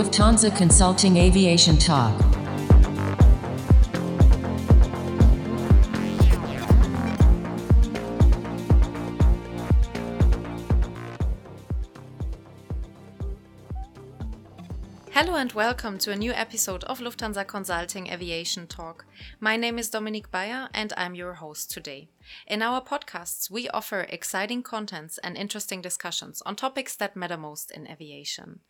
Lufthansa Consulting Aviation Talk. Hello and welcome to a new episode of Lufthansa Consulting Aviation Talk. My name is Dominique Bayer and I'm your host today. In our podcasts, we offer exciting contents and interesting discussions on topics that matter most in aviation.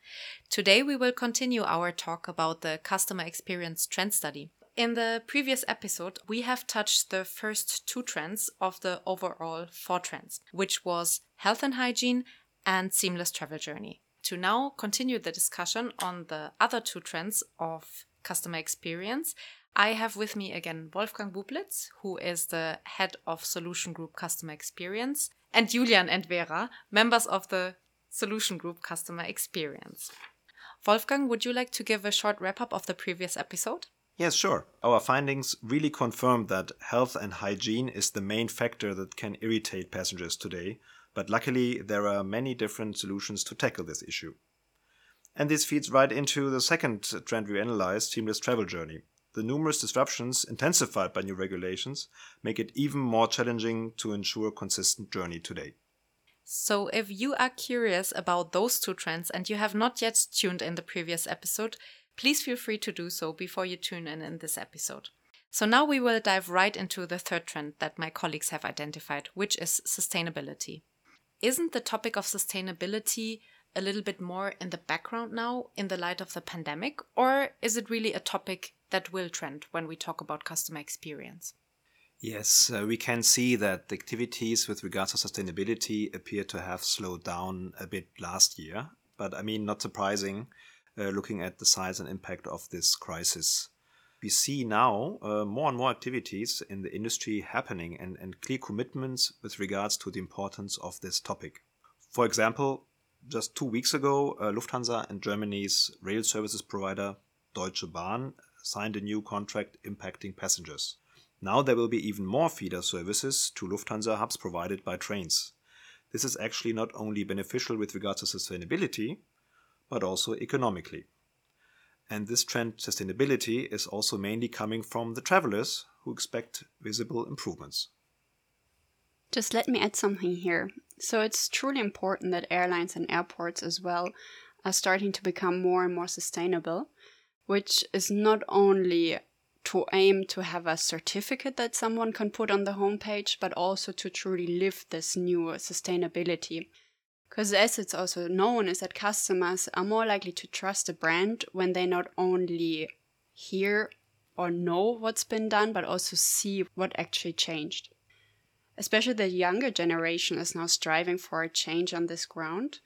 Today we will continue our talk about the customer experience trend study. In the previous episode, we have touched the first two trends of the overall four trends, which was health and hygiene and seamless travel journey. To now continue the discussion on the other two trends of customer experience, I have with me again Wolfgang Bublitz, who is the head of Solution Group Customer Experience, and Julian and Vera, members of the Solution Group Customer Experience. Wolfgang, would you like to give a short wrap-up of the previous episode? Yes, sure. Our findings really confirm that health and hygiene is the main factor that can irritate passengers today. But luckily, there are many different solutions to tackle this issue. And this feeds right into the second trend we analyzed, seamless travel journey. The numerous disruptions intensified by new regulations make it even more challenging to ensure consistent journey today. So if you are curious about those two trends and you have not yet tuned in the previous episode, please feel free to do so before you tune in this episode. So now we will dive right into the third trend that my colleagues have identified, which is sustainability. Isn't the topic of sustainability a little bit more in the background now in the light of the pandemic, or is it really a topic that will trend when we talk about customer experience? Yes, we can see that the activities with regards to sustainability appear to have slowed down a bit last year, but not surprising looking at the size and impact of this crisis. We see now more and more activities in the industry happening and clear commitments with regards to the importance of this topic. For example, just 2 weeks ago, Lufthansa and Germany's rail services provider Deutsche Bahn signed a new contract impacting passengers. Now there will be even more feeder services to Lufthansa hubs provided by trains. This is actually not only beneficial with regards to sustainability, but also economically. And this trend, sustainability, is also mainly coming from the travelers who expect visible improvements. Just let me add something here. So it's truly important that airlines and airports as well are starting to become more and more sustainable, which is not only to aim to have a certificate that someone can put on the homepage, but also to truly live this new sustainability. Because as it's also known is that customers are more likely to trust a brand when they not only hear or know what's been done, but also see what actually changed. Especially the younger generation is now striving for a change on this ground.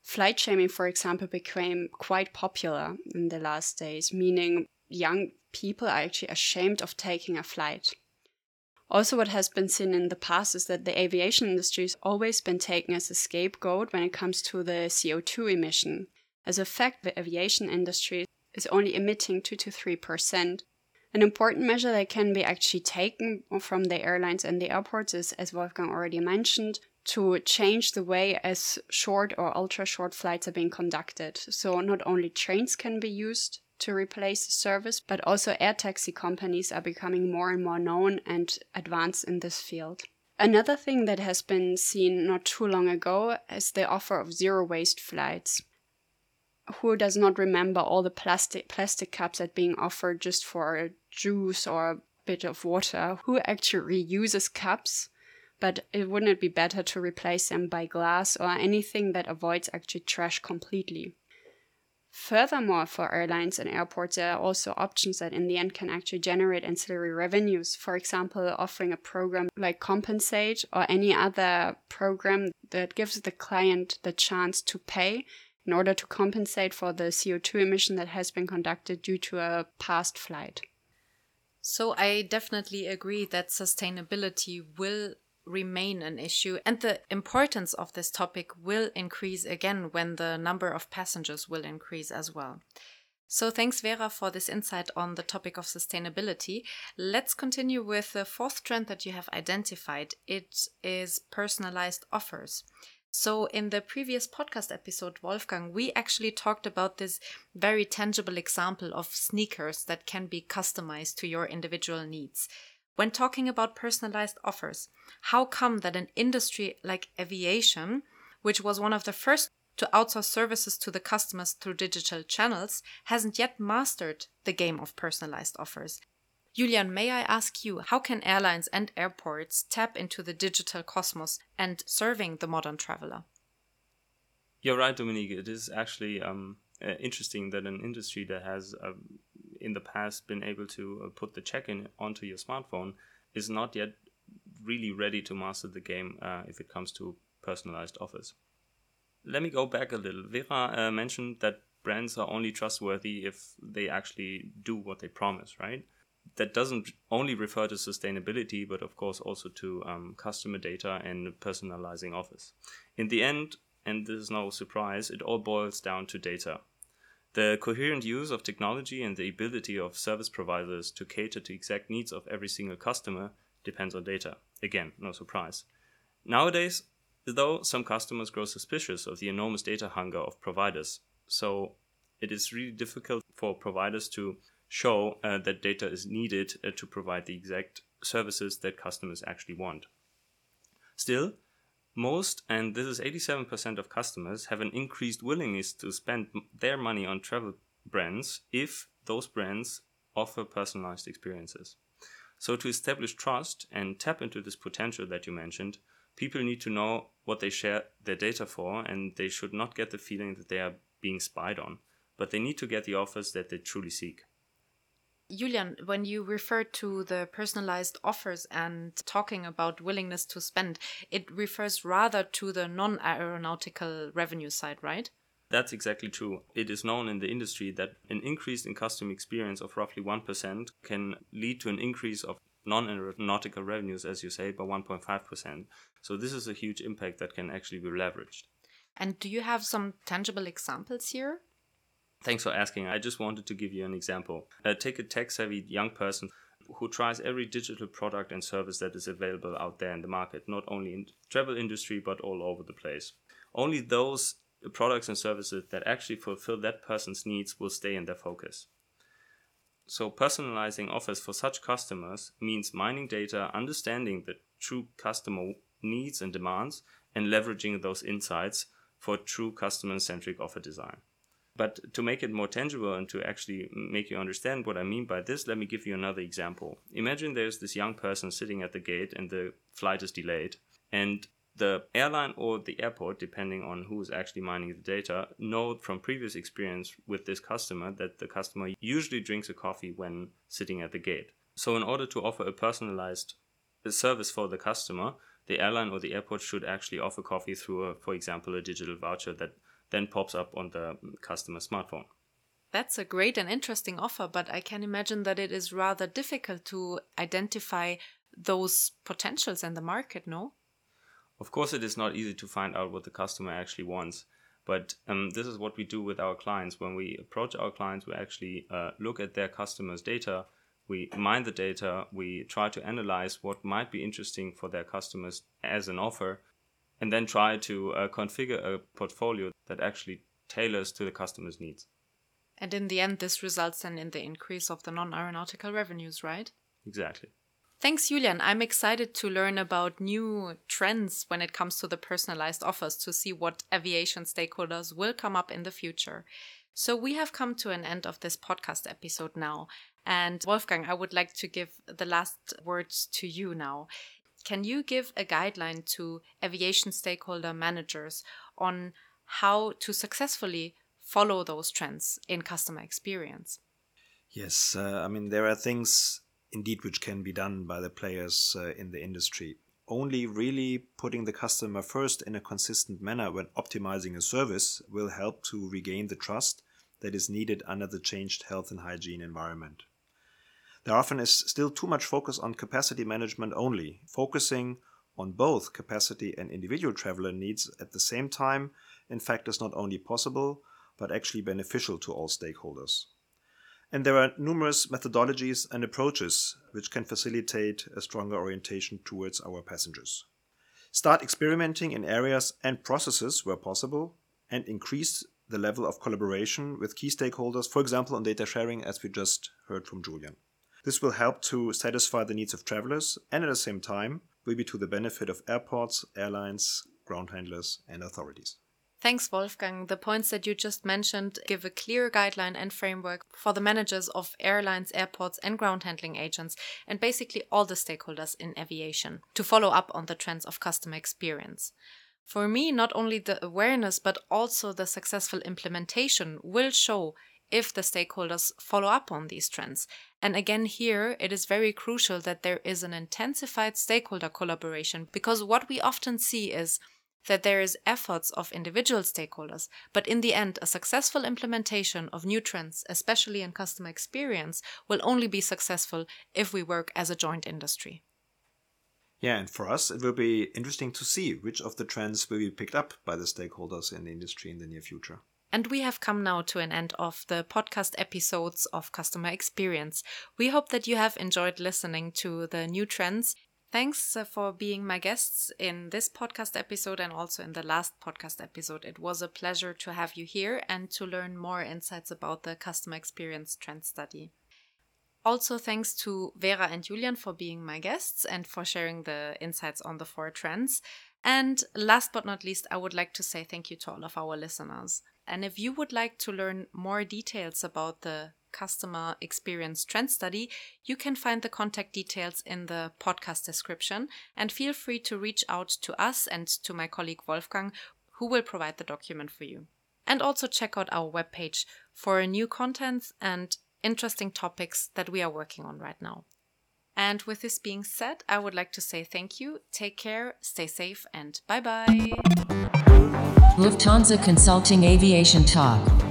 Flight shaming, for example, became quite popular in the last days, meaning young people are actually ashamed of taking a flight. Also, what has been seen in the past is that the aviation industry has always been taken as a scapegoat when it comes to the CO2 emission. As a fact, the aviation industry is only emitting 2 to 3%. An important measure that can be actually taken from the airlines and the airports is, as Wolfgang already mentioned, to change the way as short or ultra-short flights are being conducted. So not only trains can be used to replace the service, but also air taxi companies are becoming more and more known and advanced in this field. Another thing that has been seen not too long ago is the offer of zero-waste flights. Who does not remember all the plastic cups that are being offered just for juice or a bit of water? Who actually reuses cups? But wouldn't it be better to replace them by glass or anything that avoids actually trash completely? Furthermore, for airlines and airports, there are also options that in the end can actually generate ancillary revenues. For example, offering a program like Compensate or any other program that gives the client the chance to pay in order to compensate for the CO2 emission that has been conducted due to a past flight. So I definitely agree that sustainability will remain an issue, and the importance of this topic will increase again when the number of passengers will increase as well. So thanks, Vera, for this insight on the topic of sustainability. Let's continue with the fourth trend that you have identified. It is personalized offers. So in the previous podcast episode, Wolfgang, we actually talked about this very tangible example of sneakers that can be customized to your individual needs. When talking about personalized offers, how come that an industry like aviation, which was one of the first to outsource services to the customers through digital channels, hasn't yet mastered the game of personalized offers? Julian, may I ask you, how can airlines and airports tap into the digital cosmos and serving the modern traveler? You're right, Dominique. It is actually interesting that an industry that has in the past been able to put the check-in onto your smartphone is not yet really ready to master the game if it comes to personalized offers. Let me go back a little. Vera mentioned that brands are only trustworthy if they actually do what they promise, right? That doesn't only refer to sustainability, but of course also to customer data and personalizing offers. In the end, and this is no surprise, it all boils down to data. The coherent use of technology and the ability of service providers to cater to exact needs of every single customer depends on data. Again, no surprise. Nowadays, though, some customers grow suspicious of the enormous data hunger of providers. So it is really difficult for providers to show that data is needed to provide the exact services that customers actually want. Still, most, and this is 87% of customers, have an increased willingness to spend their money on travel brands if those brands offer personalized experiences. So to establish trust and tap into this potential that you mentioned, people need to know what they share their data for, and they should not get the feeling that they are being spied on, but they need to get the offers that they truly seek. Julian, when you referred to the personalized offers and talking about willingness to spend, it refers rather to the non-aeronautical revenue side, right? That's exactly true. It is known in the industry that an increase in customer experience of roughly 1% can lead to an increase of non-aeronautical revenues, as you say, by 1.5%. So this is a huge impact that can actually be leveraged. And do you have some tangible examples here? Thanks for asking. I just wanted to give you an example. Take a tech-savvy young person who tries every digital product and service that is available out there in the market, not only in the travel industry, but all over the place. Only those products and services that actually fulfill that person's needs will stay in their focus. So personalizing offers for such customers means mining data, understanding the true customer needs and demands, and leveraging those insights for true customer-centric offer design. But to make it more tangible and to actually make you understand what I mean by this, let me give you another example. Imagine there's this young person sitting at the gate and the flight is delayed. And the airline or the airport, depending on who is actually mining the data, know from previous experience with this customer that the customer usually drinks a coffee when sitting at the gate. So in order to offer a personalized service for the customer, the airline or the airport should actually offer coffee through, for example, a digital voucher that then pops up on the customer's smartphone. That's a great and interesting offer, but I can imagine that it is rather difficult to identify those potentials in the market, no? Of course, it is not easy to find out what the customer actually wants, but this is what we do with our clients. When we approach our clients, we actually look at their customers' data, we mine the data, we try to analyze what might be interesting for their customers as an offer, and then try to configure a portfolio that actually tailors to the customer's needs. And in the end, this results then in the increase of the non-aeronautical revenues, right? Exactly. Thanks, Julian. I'm excited to learn about new trends when it comes to the personalized offers to see what aviation stakeholders will come up in the future. So we have come to an end of this podcast episode now. And Wolfgang, I would like to give the last words to you now. Can you give a guideline to aviation stakeholder managers on how to successfully follow those trends in customer experience? Yes, there are things indeed which can be done by the players in the industry. Only really putting the customer first in a consistent manner when optimizing a service will help to regain the trust that is needed under the changed health and hygiene environment. There often is still too much focus on capacity management only. Focusing on both capacity and individual traveler needs at the same time, in fact, is not only possible, but actually beneficial to all stakeholders. And there are numerous methodologies and approaches which can facilitate a stronger orientation towards our passengers. start experimenting in areas and processes where possible, and increase the level of collaboration with key stakeholders, for example, on data sharing, as we just heard from Julian. This will help to satisfy the needs of travelers and at the same time will be to the benefit of airports, airlines, ground handlers and authorities. Thanks, Wolfgang. The points that you just mentioned give a clear guideline and framework for the managers of airlines, airports and ground handling agents and basically all the stakeholders in aviation to follow up on the trends of customer experience. For me, not only the awareness but also the successful implementation will show if the stakeholders follow up on these trends. And again here, it is very crucial that there is an intensified stakeholder collaboration, because what we often see is that there is efforts of individual stakeholders, but in the end, a successful implementation of new trends, especially in customer experience, will only be successful if we work as a joint industry. Yeah, and for us, it will be interesting to see which of the trends will be picked up by the stakeholders in the industry in the near future. And we have come now to an end of the podcast episodes of Customer Experience. We hope that you have enjoyed listening to the new trends. Thanks for being my guests in this podcast episode and also in the last podcast episode. It was a pleasure to have you here and to learn more insights about the Customer Experience Trend Study. Also, thanks to Vera and Julian for being my guests and for sharing the insights on the 4 trends. And last but not least, I would like to say thank you to all of our listeners. And if you would like to learn more details about the Customer Experience Trend Study, you can find the contact details in the podcast description and feel free to reach out to us and to my colleague Wolfgang, who will provide the document for you. And also check out our webpage for new contents and interesting topics that we are working on right now. And with this being said, I would like to say thank you, take care, stay safe, and bye-bye. Lufthansa Consulting Aviation Talk.